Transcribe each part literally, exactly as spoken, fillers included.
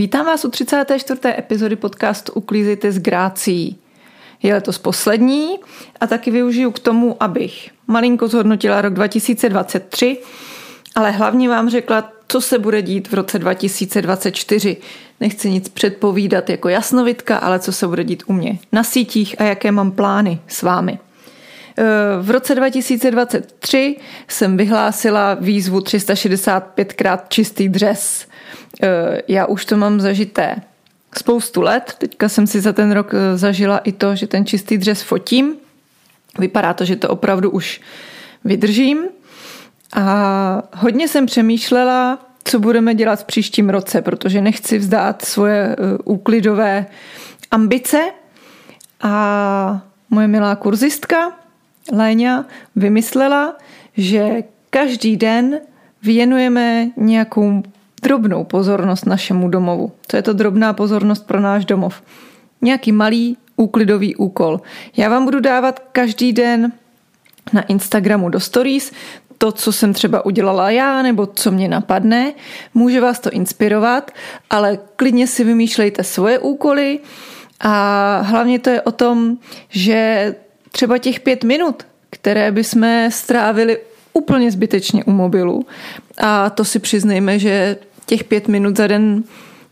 Vítám vás u třicáté čtvrté epizody podcastu Uklízejte s grácií. Je letos poslední a taky využiju k tomu, abych malinko zhodnotila rok dva tisíce dvacet tři, ale hlavně vám řekla, co se bude dít v roce dva tisíce dvacet čtyři. Nechci nic předpovídat jako jasnovidka, ale co se bude dít u mě na sítích a jaké mám plány s vámi. V roce dva tisíce dvacet tři jsem vyhlásila výzvu tři sta šedesát pětkrát čistý dřez. Já už to mám zažité spoustu let. Teďka jsem si za ten rok zažila i to, že ten čistý dřez fotím. Vypadá to, že to opravdu už vydržím. A hodně jsem přemýšlela, co budeme dělat v příštím roce, protože nechci vzdát svoje úklidové ambice. A moje milá kurzistka Léňa vymyslela, že každý den věnujeme nějakou drobnou pozornost našemu domovu. To je to drobná pozornost pro náš domov. Nějaký malý úklidový úkol. Já vám budu dávat každý den na Instagramu do stories to, co jsem třeba udělala já, nebo co mě napadne. Může vás to inspirovat, ale klidně si vymýšlejte svoje úkoly a hlavně to je o tom, že třeba těch pět minut, které bychom strávili úplně zbytečně u mobilu. A to si přiznejme, že těch pět minut za den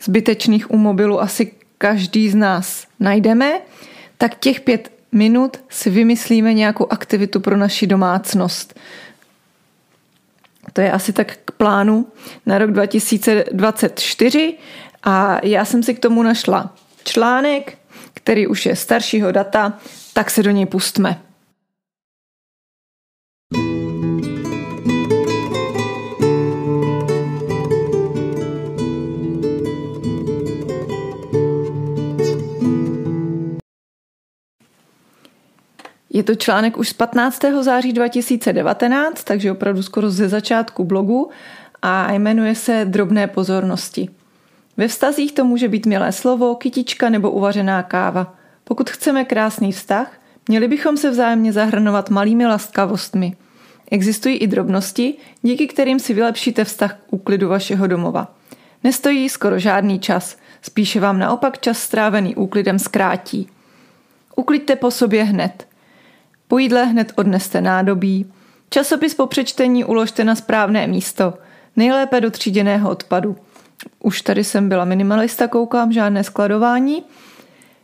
zbytečných u mobilu asi každý z nás najdeme, tak těch pět minut si vymyslíme nějakou aktivitu pro naši domácnost. To je asi tak k plánu na rok dva tisíce dvacet čtyři a já jsem si k tomu našla článek, který už je staršího data, tak se do něj pustme. Je to článek už z patnáctého září dva tisíce devatenáct, takže opravdu skoro ze začátku blogu a jmenuje se Drobné pozornosti. Ve vztazích to může být milé slovo, kytička nebo uvařená káva. Pokud chceme krásný vztah, měli bychom se vzájemně zahrnovat malými laskavostmi. Existují i drobnosti, díky kterým si vylepšíte vztah k úklidu vašeho domova. Nestojí skoro žádný čas, spíše vám naopak čas strávený úklidem zkrátí. Ukliďte po sobě hned. Po jídle hned odneste nádobí. Časopis po přečtení uložte na správné místo, nejlépe do tříděného odpadu. Už tady jsem byla minimalista, koukám, žádné skladování.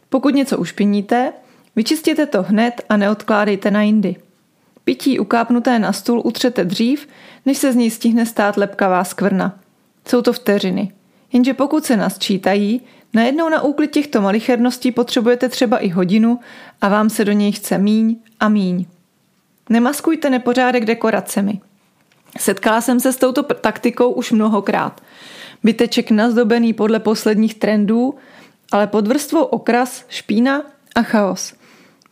Pokud něco ušpiníte, vyčistěte to hned a neodkládejte na jindy. Pití ukápnuté na stůl utřete dřív, než se z něj stihne stát lepkavá skvrna. Jsou to vteřiny. Jenže pokud se nasčítají, najednou na úklid těchto malicherností potřebujete třeba i hodinu a vám se do něj chce míň a míň. Nemaskujte nepořádek dekoracemi. Setkala jsem se s touto taktikou už mnohokrát. Byteček nazdobený podle posledních trendů, ale pod vrstvou okras, špína a chaos.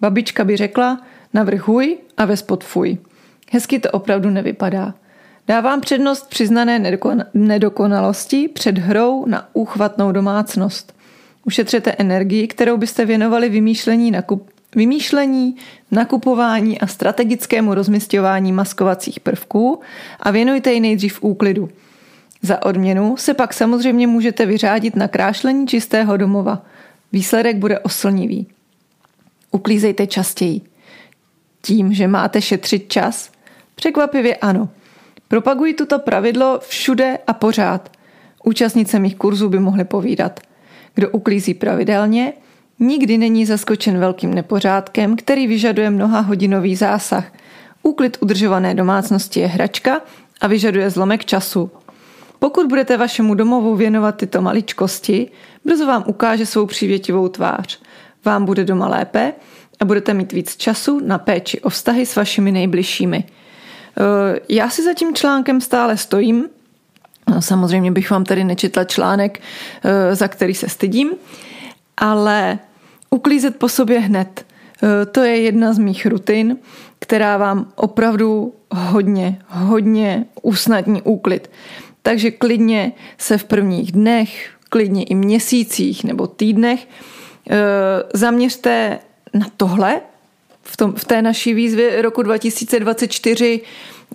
Babička by řekla, navrhuj a vespod fuj. Hezky to opravdu nevypadá. Dávám přednost přiznané nedokonalosti před hrou na úchvatnou domácnost. Ušetřete energii, kterou byste věnovali vymýšlení, nakup, vymýšlení, nakupování a strategickému rozmisťování maskovacích prvků a věnujte ji nejdřív úklidu. Za odměnu se pak samozřejmě můžete vyřádit na krášlení čistého domova. Výsledek bude oslnivý. Uklízejte častěji. Tím, že máte šetřit čas? Překvapivě ano. Propaguji toto pravidlo všude a pořád. Účastnice mých kurzů by mohly povídat. Kdo uklízí pravidelně, nikdy není zaskočen velkým nepořádkem, který vyžaduje mnohahodinový zásah. Úklid udržované domácnosti je hračka a vyžaduje zlomek času. Pokud budete vašemu domovu věnovat tyto maličkosti, brzo vám ukáže svou přívětivou tvář. Vám bude doma lépe a budete mít víc času na péči o vztahy s vašimi nejbližšími. Já si za tím článkem stále stojím. No, samozřejmě bych vám tady nečetla článek, za který se stydím, ale uklízet po sobě hned. To je jedna z mých rutin, která vám opravdu hodně, hodně usnadní úklid. Takže klidně se v prvních dnech, klidně i měsících nebo týdnech zaměřte na tohle. V, tom, v té naší výzvě roku dva tisíce dvacet čtyři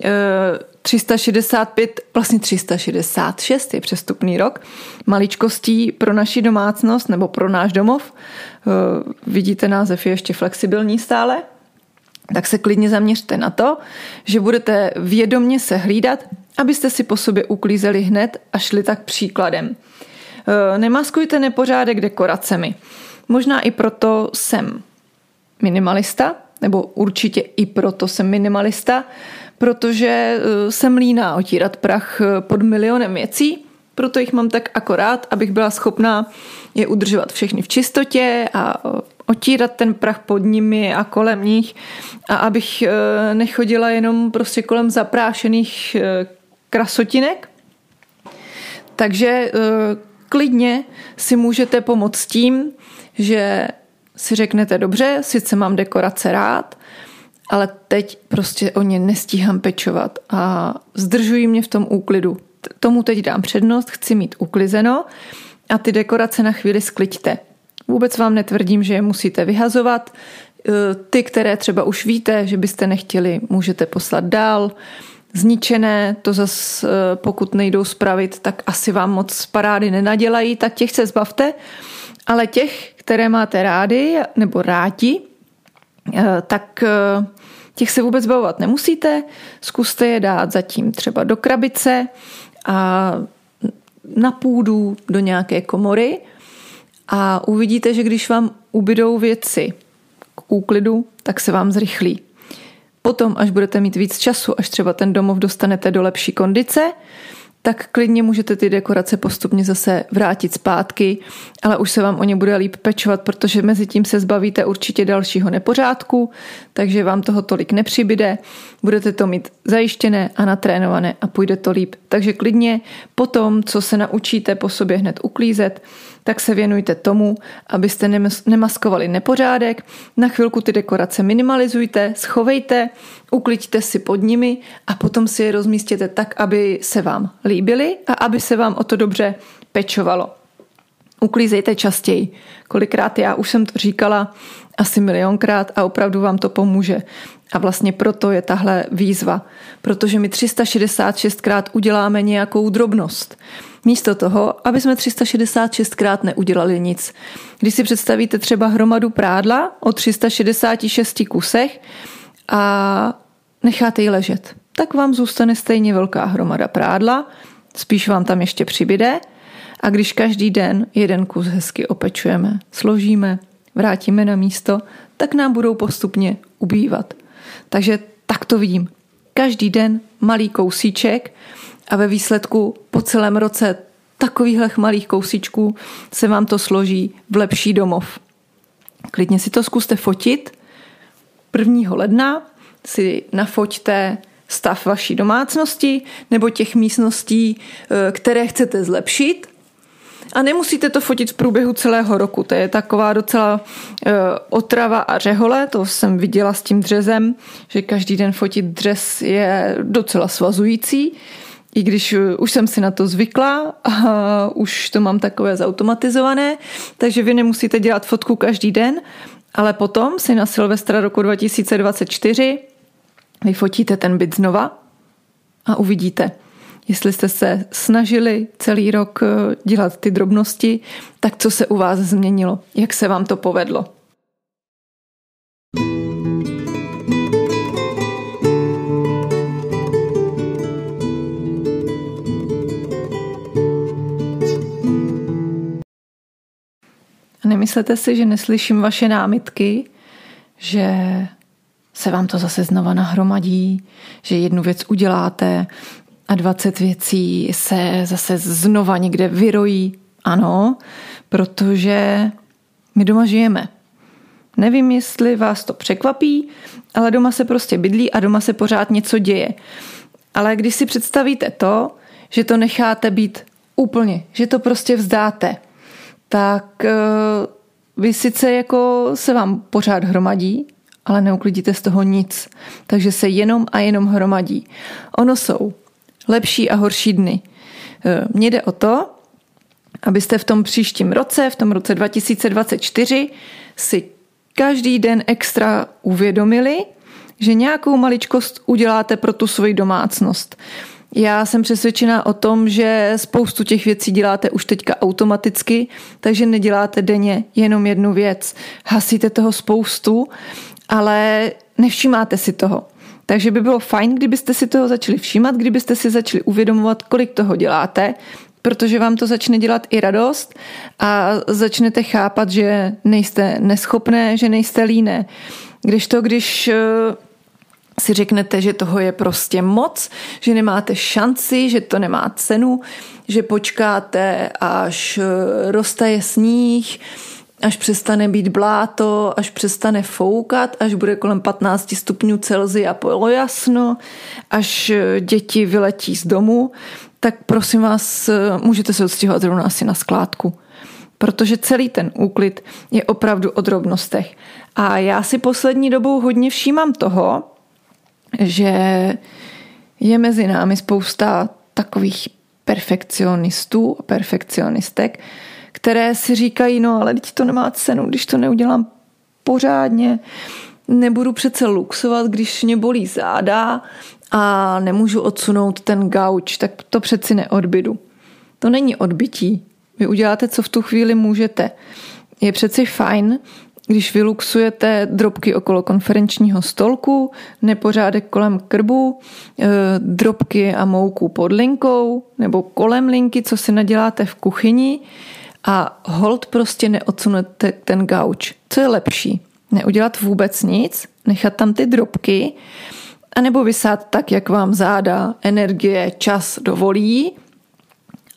e, tři sta šedesát pět, vlastně tři sta šedesát šest je přestupný rok, maličkostí pro naši domácnost nebo pro náš domov. Vidíte, název je ještě flexibilní stále. Tak se klidně zaměřte na to, že budete vědomně se hlídat, abyste si po sobě uklízeli hned a šli tak příkladem. Nemaskujte nepořádek dekoracemi. Možná i proto jsem minimalista, nebo určitě i proto jsem minimalista, protože jsem líná otírat prach pod milionem věcí, proto jich mám tak akorát, abych byla schopná je udržovat všechny v čistotě a otírat ten prach pod nimi a kolem nich a abych nechodila jenom prostě kolem zaprášených krasotinek. Takže klidně si můžete pomoct tím, že si řeknete dobře, sice mám dekorace rád, ale teď prostě o ně nestíhám pečovat a zdržují mě v tom úklidu. Tomu teď dám přednost, chci mít uklizeno a ty dekorace na chvíli skliďte. Vůbec vám netvrdím, že je musíte vyhazovat. Ty, které třeba už víte, že byste nechtěli, můžete poslat dál. Zničené, to zase pokud nejdou spravit, tak asi vám moc parády nenadělají, tak těch se zbavte. Ale těch, které máte rádi nebo rádi, tak těch se vůbec bavovat nemusíte. Zkuste je dát zatím třeba do krabice a na půdu do nějaké komory a uvidíte, že když vám ubydou věci k úklidu, tak se vám zrychlí. Potom, až budete mít víc času, až třeba ten domov dostanete do lepší kondice, tak klidně můžete ty dekorace postupně zase vrátit zpátky, ale už se vám o ně bude líp pečovat, protože mezi tím se zbavíte určitě dalšího nepořádku, takže vám toho tolik nepřibyde, budete to mít zajištěné a natrénované a půjde to líp. Takže klidně po tom, co se naučíte po sobě hned uklízet, tak se věnujte tomu, abyste nemaskovali nepořádek, na chvilku ty dekorace minimalizujte, schovejte, ukliďte si pod nimi a potom si je rozmístěte tak, aby se vám líbily a aby se vám o to dobře pečovalo. Uklízejte častěji. Kolikrát já už jsem to říkala, asi milionkrát a opravdu vám to pomůže. A vlastně proto je tahle výzva, protože my tři sta šedesát šestkrát uděláme nějakou drobnost. Místo toho, aby jsme tři sta šedesát šestkrát neudělali nic. Když si představíte třeba hromadu prádla o tři sta šedesát šesti kusech a necháte ji ležet, tak vám zůstane stejně velká hromada prádla, spíš vám tam ještě přibyde. A když každý den jeden kus hezky opečujeme, složíme, vrátíme na místo, tak nám budou postupně ubývat. Takže tak to vidím. Každý den malý kousíček a ve výsledku po celém roce takovýchhle malých kousíčků se vám to složí v lepší domov. Klidně si to zkuste fotit. prvního ledna si nafoťte stav vaší domácnosti nebo těch místností, které chcete zlepšit. A nemusíte to fotit v průběhu celého roku. To je taková docela e, otrava a řehole, to jsem viděla s tím dřezem, že každý den fotit dřez je docela svazující, i když už jsem si na to zvykla a už to mám takové zautomatizované, takže vy nemusíte dělat fotku každý den, ale potom si na Silvestra roku dva tisíce dvacet čtyři vyfotíte ten byt znova a uvidíte. Jestli jste se snažili celý rok dělat ty drobnosti, tak co se u vás změnilo? Jak se vám to povedlo? A nemyslete si, že neslyším vaše námitky, že se vám to zase znova nahromadí, že jednu věc uděláte a dvacet věcí se zase znova někde vyrojí. Ano, protože my doma žijeme. Nevím, jestli vás to překvapí, ale doma se prostě bydlí a doma se pořád něco děje. Ale když si představíte to, že to necháte být úplně, že to prostě vzdáte, tak vy sice jako se vám pořád hromadí, ale neuklidíte z toho nic. Takže se jenom a jenom hromadí. Ono jsou lepší a horší dny. Mně jde o to, abyste v tom příštím roce, v tom roce dva tisíce dvacet čtyři, si každý den extra uvědomili, že nějakou maličkost uděláte pro tu svoji domácnost. Já jsem přesvědčená o tom, že spoustu těch věcí děláte už teďka automaticky, takže neděláte denně jenom jednu věc. Hasíte toho spoustu, ale nevšímáte si toho. Takže by bylo fajn, kdybyste si toho začali všímat, kdybyste si začali uvědomovat, kolik toho děláte, protože vám to začne dělat i radost a začnete chápat, že nejste neschopné, že nejste líné. Když to, když si řeknete, že toho je prostě moc, že nemáte šanci, že to nemá cenu, že počkáte, až roztaje sníh, až přestane být bláto, až přestane foukat, až bude kolem patnáct stupňů Celsia polojasno, až děti vyletí z domu, tak prosím vás, můžete se odstěhovat rovnou asi na skládku. Protože celý ten úklid je opravdu o drobnostech. A já si poslední dobou hodně všímám toho, že je mezi námi spousta takových perfekcionistů a perfekcionistek, které si říkají, no ale teď to nemá cenu, když to neudělám pořádně, nebudu přece luxovat, když mě bolí záda a nemůžu odsunout ten gauč, tak to přeci neodbydu. To není odbytí. Vy uděláte, co v tu chvíli můžete. Je přeci fajn, když vyluxujete drobky okolo konferenčního stolku, nepořádek kolem krbu, drobky a mouku pod linkou nebo kolem linky, co si naděláte v kuchyni, a hold prostě neodsunete ten gauč. Co je lepší? Neudělat vůbec nic, nechat tam ty drobky, anebo vysát tak, jak vám záda, energie, čas dovolí,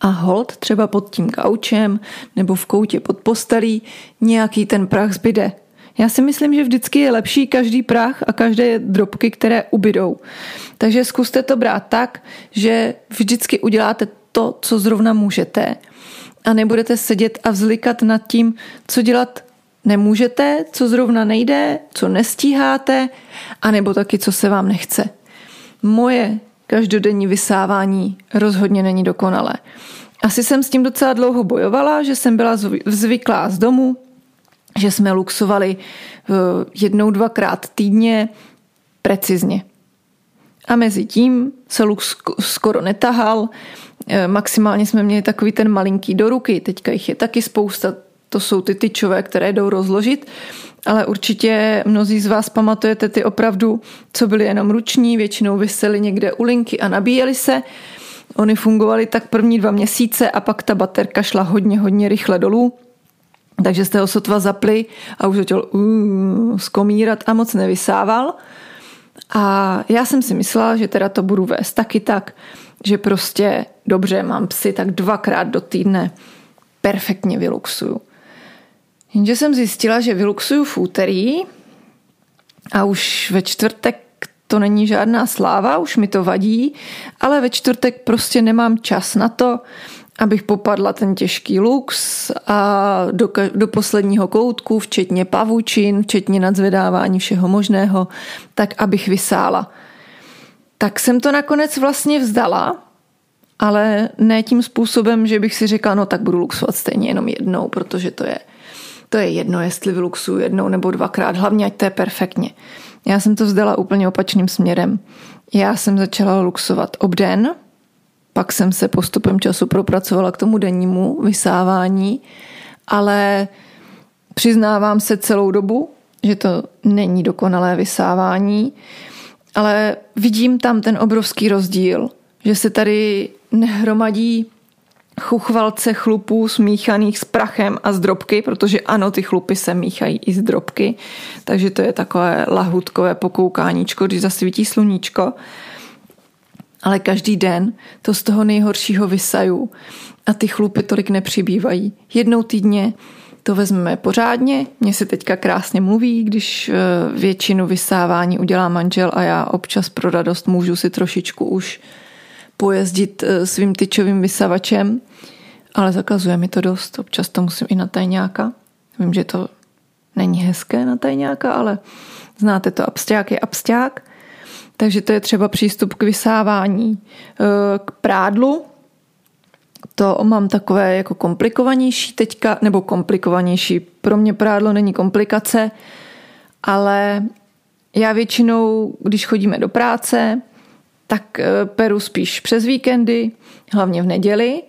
a hold třeba pod tím gaučem nebo v koutě pod postelí nějaký ten prach zbyde. Já si myslím, že vždycky je lepší každý prach a každé drobky, které ubydou. Takže zkuste to brát tak, že vždycky uděláte to, co zrovna můžete, a nebudete sedět a vzlikat nad tím, co dělat nemůžete, co zrovna nejde, co nestíháte, anebo taky, co se vám nechce. Moje každodenní vysávání rozhodně není dokonalé. Asi jsem s tím docela dlouho bojovala, že jsem byla zvyklá z domu, že jsme luxovali jednou, dvakrát týdně precizně. A mezi tím se lux skoro netahal, maximálně jsme měli takový ten malinký do ruky, teďka jich je taky spousta, to jsou ty tyčové, které jdou rozložit, ale určitě mnozí z vás pamatujete ty opravdu, co byly jenom ruční, většinou visely někde u linky a nabíjely se. Ony fungovaly tak první dva měsíce a pak ta baterka šla hodně, hodně rychle dolů, takže jste ho sotva zapli a už začal uh, skomírat a moc nevysával. A já jsem si myslela, že teda to budu vést taky tak, že prostě dobře, mám psy, tak dvakrát do týdne perfektně vyluxuju. Jenže jsem zjistila, že vyluxuju v úterý a už ve čtvrtek to není žádná sláva, už mi to vadí, ale ve čtvrtek prostě nemám čas na to, abych popadla ten těžký lux a do, do posledního koutku, včetně pavučin, včetně nadzvedávání všeho možného, tak abych vysála. Tak jsem to nakonec vlastně vzdala, ale ne tím způsobem, že bych si řekla, no tak budu luxovat stejně jenom jednou, protože to je, to je jedno, jestli vyluxuju jednou nebo dvakrát, hlavně ať to je perfektně. Já jsem to vzdala úplně opačným směrem. Já jsem začala luxovat obden, pak jsem se postupem času propracovala k tomu dennímu vysávání, ale přiznávám se celou dobu, že to není dokonalé vysávání, ale vidím tam ten obrovský rozdíl, že se tady nehromadí chuchvalce chlupů smíchaných s prachem a s drobky, protože ano, ty chlupy se míchají i s drobky, takže to je takové lahutkové pokoukáníčko, když zasvítí sluníčko. Ale každý den to z toho nejhoršího vysaju a ty chlupy tolik nepřibývají. Jednou týdně to vezmeme pořádně, mně se teďka krásně mluví, když většinu vysávání udělá manžel a já občas pro radost můžu si trošičku už pojezdit svým tyčovým vysavačem, ale zakazuje mi to dost, občas to musím i na tajňáka. Vím, že to není hezké na tajňáka, ale znáte to, absťák je absťák. Takže to je třeba přístup k vysávání, k prádlu. To mám takové jako komplikovanější teďka, nebo komplikovanější. Pro mě prádlo není komplikace, ale Já většinou, když chodíme do práce, tak peru spíš přes víkendy, hlavně v neděli.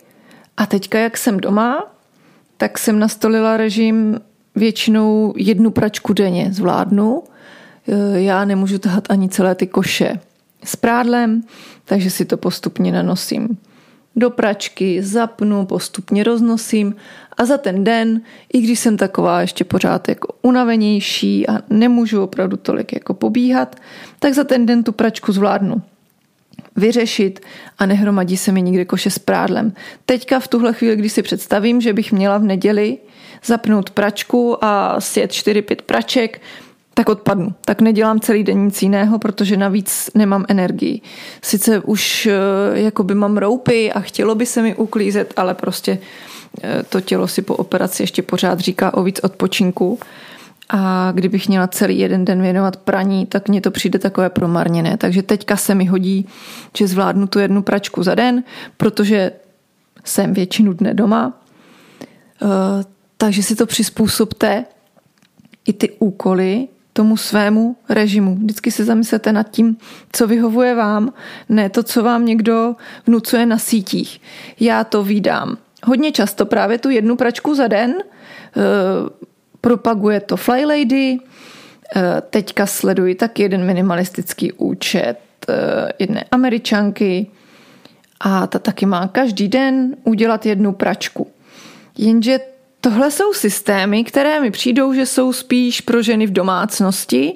A teďka, jak jsem doma, tak jsem nastolila režim většinou jednu pračku denně zvládnu. Já nemůžu tahat ani celé ty koše s prádlem, takže si to postupně nanosím do pračky, zapnu, postupně roznosím a za ten den, i když jsem taková ještě pořád jako unavenější a nemůžu opravdu tolik jako pobíhat, tak za ten den tu pračku zvládnu vyřešit a nehromadí se mi nikdy koše s prádlem. Teďka v tuhle chvíli, když si představím, že bych měla v neděli zapnout pračku a sjet čtyři pět praček, tak odpadnu. Tak nedělám celý den nic jiného, protože navíc nemám energii. Sice už jakoby mám roupy a chtělo by se mi uklízet, ale prostě to tělo si po operaci ještě pořád říká o víc odpočinku. A kdybych měla celý jeden den věnovat praní, tak mně to přijde takové promarněné. Takže teďka se mi hodí, že zvládnu tu jednu pračku za den, protože jsem většinu dne doma. Takže si to přizpůsobte i ty úkoly tomu svému režimu. Vždycky se zamyslete nad tím, co vyhovuje vám, ne to, co vám někdo vnucuje na sítích. Já to vídám hodně často, právě tu jednu pračku za den, propaguje to Fly Lady, teďka sleduji tak jeden minimalistický účet jedné Američanky a ta taky má každý den udělat jednu pračku. Jenže tohle jsou systémy, které mi přijdou, že jsou spíš pro ženy v domácnosti.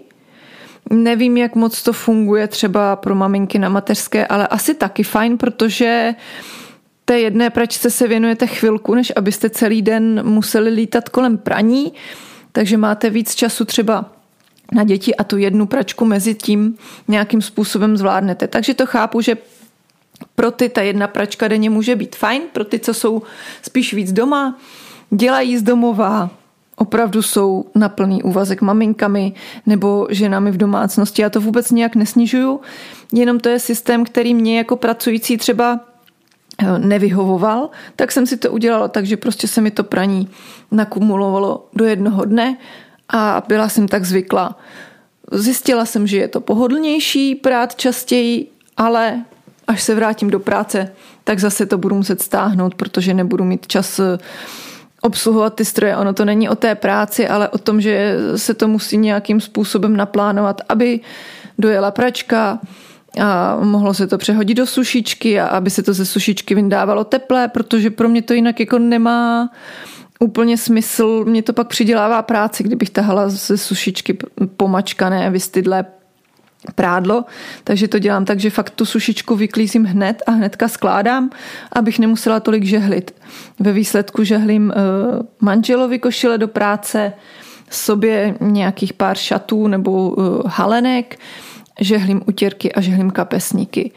Nevím, jak moc to funguje třeba pro maminky na mateřské, ale asi taky fajn, protože té jedné pračce se věnujete chvilku, než abyste celý den museli lítat kolem praní, takže máte víc času třeba na děti a tu jednu pračku mezi tím nějakým způsobem zvládnete. Takže to chápu, že pro ty ta jedna pračka denně může být fajn, pro ty, co jsou spíš víc doma, dělají z domova, opravdu jsou na plný úvazek maminkami nebo ženami v domácnosti. Já to vůbec nějak nesnižuju, jenom to je systém, který mě jako pracující třeba nevyhovoval, tak jsem si to udělala, takže prostě se mi to praní nakumulovalo do jednoho dne a byla jsem tak zvyklá. Zjistila jsem, že je to pohodlnější prát častěji, ale až se vrátím do práce, tak zase to budu muset stáhnout, protože nebudu mít čas obsluhovat ty stroje. Ono to není o té práci, ale o tom, že se to musí nějakým způsobem naplánovat, aby dojela pračka a mohlo se to přehodit do sušičky a aby se to ze sušičky vyndávalo teplé, protože pro mě to jinak jako nemá úplně smysl. Mě to pak přidělává práci, kdybych tahala ze sušičky pomačkané, vystydlé prádlo, takže to dělám tak, že fakt tu sušičku vyklízím hned a hnedka skládám, abych nemusela tolik žehlit. Ve výsledku žehlím manželovi košile do práce, sobě nějakých pár šatů nebo halenek, žehlím utěrky a žehlím kapesníky.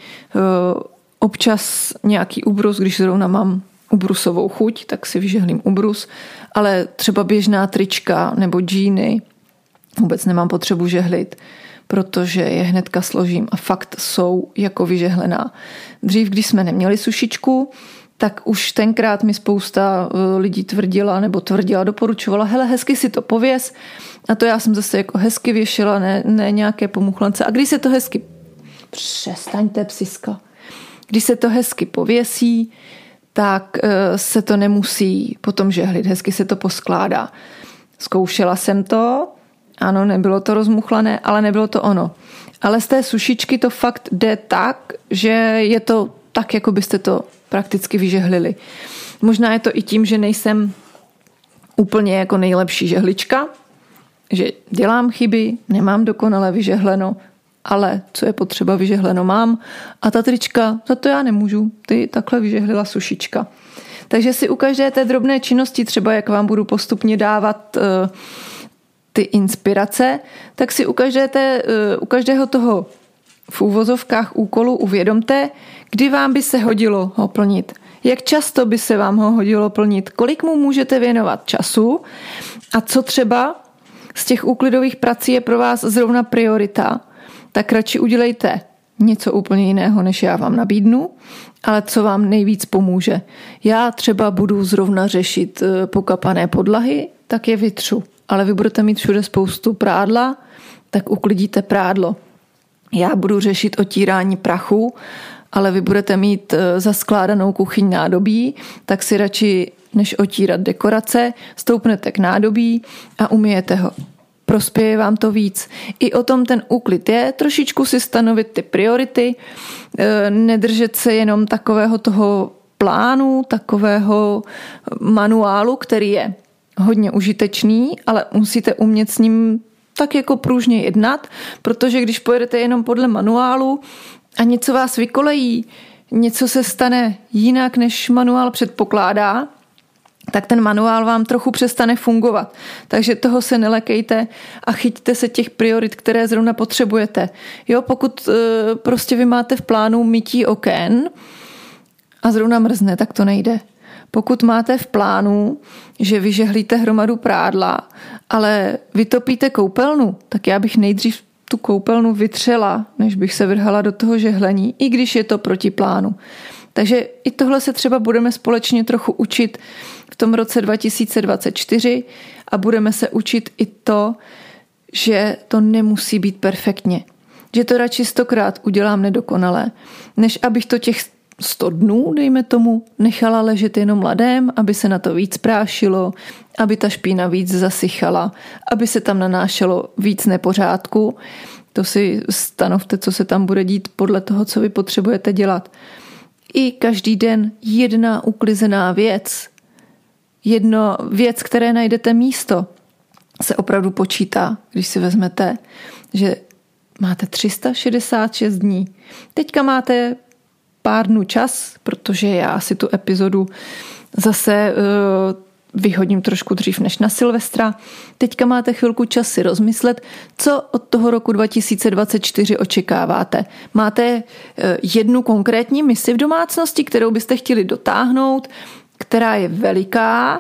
Občas nějaký ubrus, když zrovna mám ubrusovou chuť, tak si vyžehlím ubrus, ale třeba běžná trička nebo džíny vůbec nemám potřebu žehlit, protože je hnedka složím a fakt jsou jako vyžehlená. Dřív, když jsme neměli sušičku, tak už tenkrát mi spousta lidí tvrdila nebo tvrdila, doporučovala, hele, hezky si to pověz. A to já jsem zase jako hezky věšila, ne, ne nějaké pomuchlance. A když se to hezky... Přestaňte, psiska. Když se to hezky pověsí, tak se to nemusí potom žehlit. Hezky se to poskládá. Zkoušela jsem to. Ano, nebylo to rozmuchlané, ale nebylo to ono. Ale z té sušičky to fakt jde tak, že je to tak, jako byste to prakticky vyžehlili. Možná je to i tím, že nejsem úplně jako nejlepší žehlička, že dělám chyby, nemám dokonale vyžehleno, ale co je potřeba vyžehleno mám a ta trička, za to já nemůžu, ty takhle vyžehlila sušička. Takže si u každé té drobné činnosti, třeba jak vám budu postupně dávat uh, ty inspirace, tak si u, každé té, uh, u každého toho v úvozovkách úkolů uvědomte, kdy vám by se hodilo ho plnit, jak často by se vám ho hodilo plnit, kolik mu můžete věnovat času a co třeba z těch úklidových prací je pro vás zrovna priorita. Tak radši udělejte něco úplně jiného, než já vám nabídnu, ale co vám nejvíc pomůže. Já třeba budu zrovna řešit pokapané podlahy, tak je vytřu, ale vy budete mít všude spoustu prádla, tak uklidíte prádlo. Já budu řešit otírání prachu, ale vy budete mít zaskládanou kuchyň nádobí, tak si radši, než otírat dekorace, stoupnete k nádobí a umyjete ho. Prospěje vám to víc. I o tom ten úklid je, trošičku si stanovit ty priority, nedržet se jenom takového toho plánu, takového manuálu, který je hodně užitečný, ale musíte umět s ním tak jako pružně jednat, protože když pojedete jenom podle manuálu a něco vás vykolejí, něco se stane jinak, než manuál předpokládá, tak ten manuál vám trochu přestane fungovat. Takže toho se nelekejte a chyťte se těch priorit, které zrovna potřebujete. Jo, pokud e, prostě vy máte v plánu mytí oken a zrovna mrzne, tak to nejde. Pokud máte v plánu, že vyžehlíte hromadu prádla, ale vytopíte koupelnu, tak já bych nejdřív tu koupelnu vytřela, než bych se vrhala do toho žehlení, i když je to proti plánu. Takže i tohle se třeba budeme společně trochu učit v tom roce dva tisíce dvacet čtyři a budeme se učit i to, že to nemusí být perfektně. Že to radši stokrát udělám nedokonale, než abych to těch sto dnů, dejme tomu, nechala ležet jenom ladem, aby se na to víc prášilo, aby ta špína víc zasychala, aby se tam nanášelo víc nepořádku. To si stanovte, co se tam bude dít podle toho, co vy potřebujete dělat. I každý den jedna uklizená věc, jedno věc, které najdete místo, se opravdu počítá, když si vezmete, že máte tři sta šedesát šest dní. Teďka máte pár dnů čas, protože já si tu epizodu zase uh, vyhodím trošku dřív než na Silvestra. Teďka máte chvilku čas si rozmyslet, co od toho roku dva tisíce dvacet čtyři očekáváte. Máte uh, jednu konkrétní misi v domácnosti, kterou byste chtěli dotáhnout, která je veliká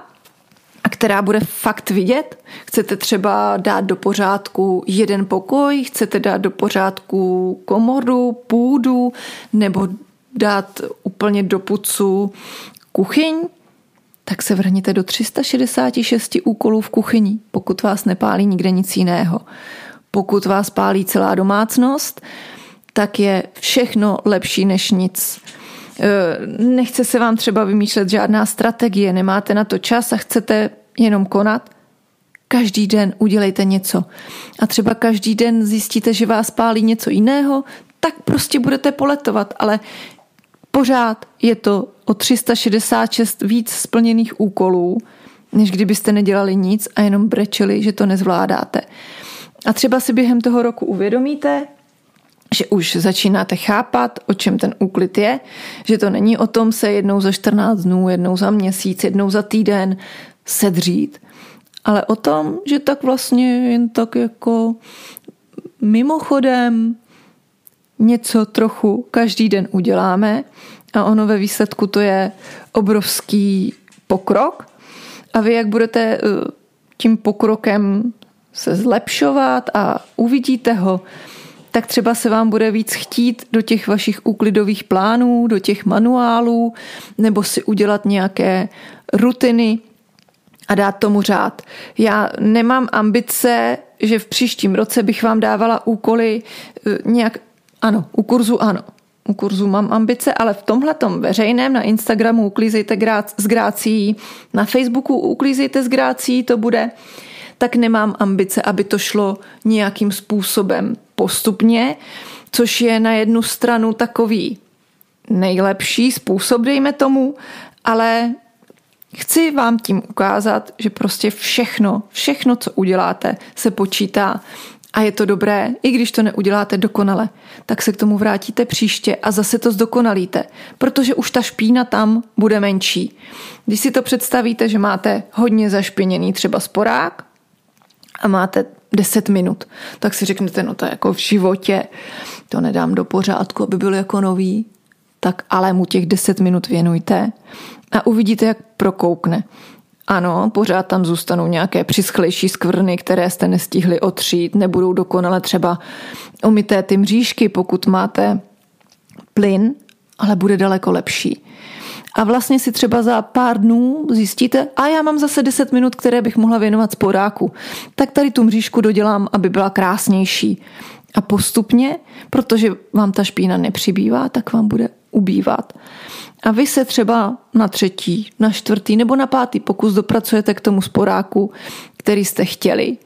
a která bude fakt vidět. Chcete třeba dát do pořádku jeden pokoj, chcete dát do pořádku komoru, půdu nebo dát úplně do pucu kuchyň, tak se vrhněte do tři sta šedesát šest úkolů v kuchyni, pokud vás nepálí nikde nic jiného. Pokud vás pálí celá domácnost, tak je všechno lepší než nic. Nechce se vám třeba vymýšlet žádná strategie, nemáte na to čas a chcete jenom konat. Každý den udělejte něco. A třeba každý den zjistíte, že vás pálí něco jiného, tak prostě budete poletovat, ale pořád je to o tři sta šedesát šest víc splněných úkolů, než kdybyste nedělali nic a jenom brečeli, že to nezvládáte. A třeba si během toho roku uvědomíte, že už začínáte chápat, o čem ten úklid je, že to není o tom se jednou za čtrnáct dnů, jednou za měsíc, jednou za týden sedřít, ale o tom, že tak vlastně jen tak jako mimochodem něco trochu každý den uděláme a ono ve výsledku to je obrovský pokrok a vy jak budete tím pokrokem se zlepšovat a uvidíte ho, tak třeba se vám bude víc chtít do těch vašich úklidových plánů, do těch manuálů nebo si udělat nějaké rutiny a dát tomu řád. Já nemám ambice, že v příštím roce bych vám dávala úkoly nějak. Ano, u kurzu ano. U kurzu mám ambice, ale v tomhletom veřejném na Instagramu uklízejte s grácí, na Facebooku uklízejte s grácí, to bude, tak nemám ambice, aby to šlo nějakým způsobem postupně, což je na jednu stranu takový nejlepší způsob, dejme tomu, ale chci vám tím ukázat, že prostě všechno, všechno, co uděláte, se počítá. A je to dobré, i když to neuděláte dokonale, tak se k tomu vrátíte příště a zase to zdokonalíte, protože už ta špína tam bude menší. Když si to představíte, že máte hodně zašpiněný třeba sporák a máte deset minut, tak si řeknete, no to jako v životě, to nedám do pořádku, aby byl jako nový, tak ale mu těch deset minut věnujte a uvidíte, jak prokoukne. Ano, pořád tam zůstanou nějaké přischlejší skvrny, které jste nestihli otřít, nebudou dokonale třeba umyté ty mřížky, pokud máte plyn, ale bude daleko lepší. a vlastně si třeba za pár dnů zjistíte, a já mám zase deset minut, které bych mohla věnovat sporáku. Tak tady tu mřížku dodělám, aby byla krásnější. A postupně, protože vám ta špína nepřibývá, tak vám bude ubývat. A vy se třeba na třetí, na čtvrtý nebo na pátý pokus dopracujete k tomu sporáku, který jste chtěli.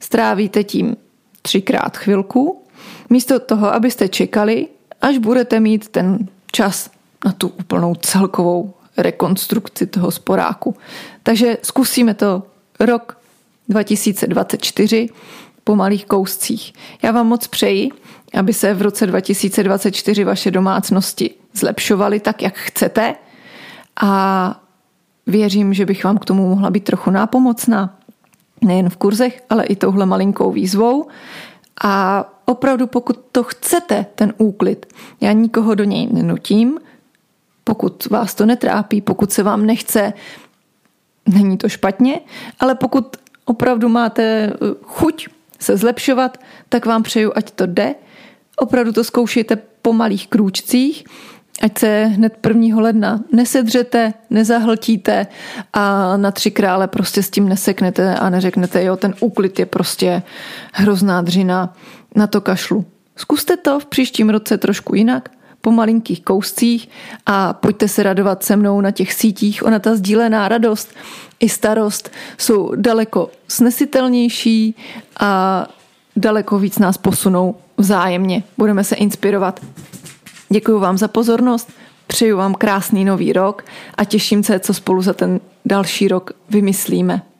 Strávíte tím třikrát chvilku, místo toho, abyste čekali, až budete mít ten čas na tu úplnou celkovou rekonstrukci toho sporáku. Takže zkusíme to rok dva tisíce dvacet čtyři po malých kouscích. Já vám moc přeji, aby se v roce dva tisíce dvacet čtyři vaše domácnosti zlepšovaly tak, jak chcete, a věřím, že bych vám k tomu mohla být trochu nápomocná, nejen v kurzech, ale i touhle malinkou výzvou. A opravdu, pokud to chcete, ten úklid, já nikoho do něj nenutím, pokud vás to netrápí, pokud se vám nechce, není to špatně, ale pokud opravdu máte chuť se zlepšovat, tak vám přeju, ať to jde. Opravdu to zkoušejte po malých krůčcích, ať se hned prvního ledna nesedřete, nezahltíte a na tři krále prostě s tím neseknete a neřeknete, jo, ten úklid je prostě hrozná dřina, na to kašlu. Zkuste to v příštím roce trošku jinak, po malinkých kouscích, a pojďte se radovat se mnou na těch sítích. Ona ta sdílená radost i starost jsou daleko snesitelnější a daleko víc nás posunou vzájemně. Budeme se inspirovat. Děkuji vám za pozornost, přeju vám krásný nový rok a těším se, co spolu za ten další rok vymyslíme.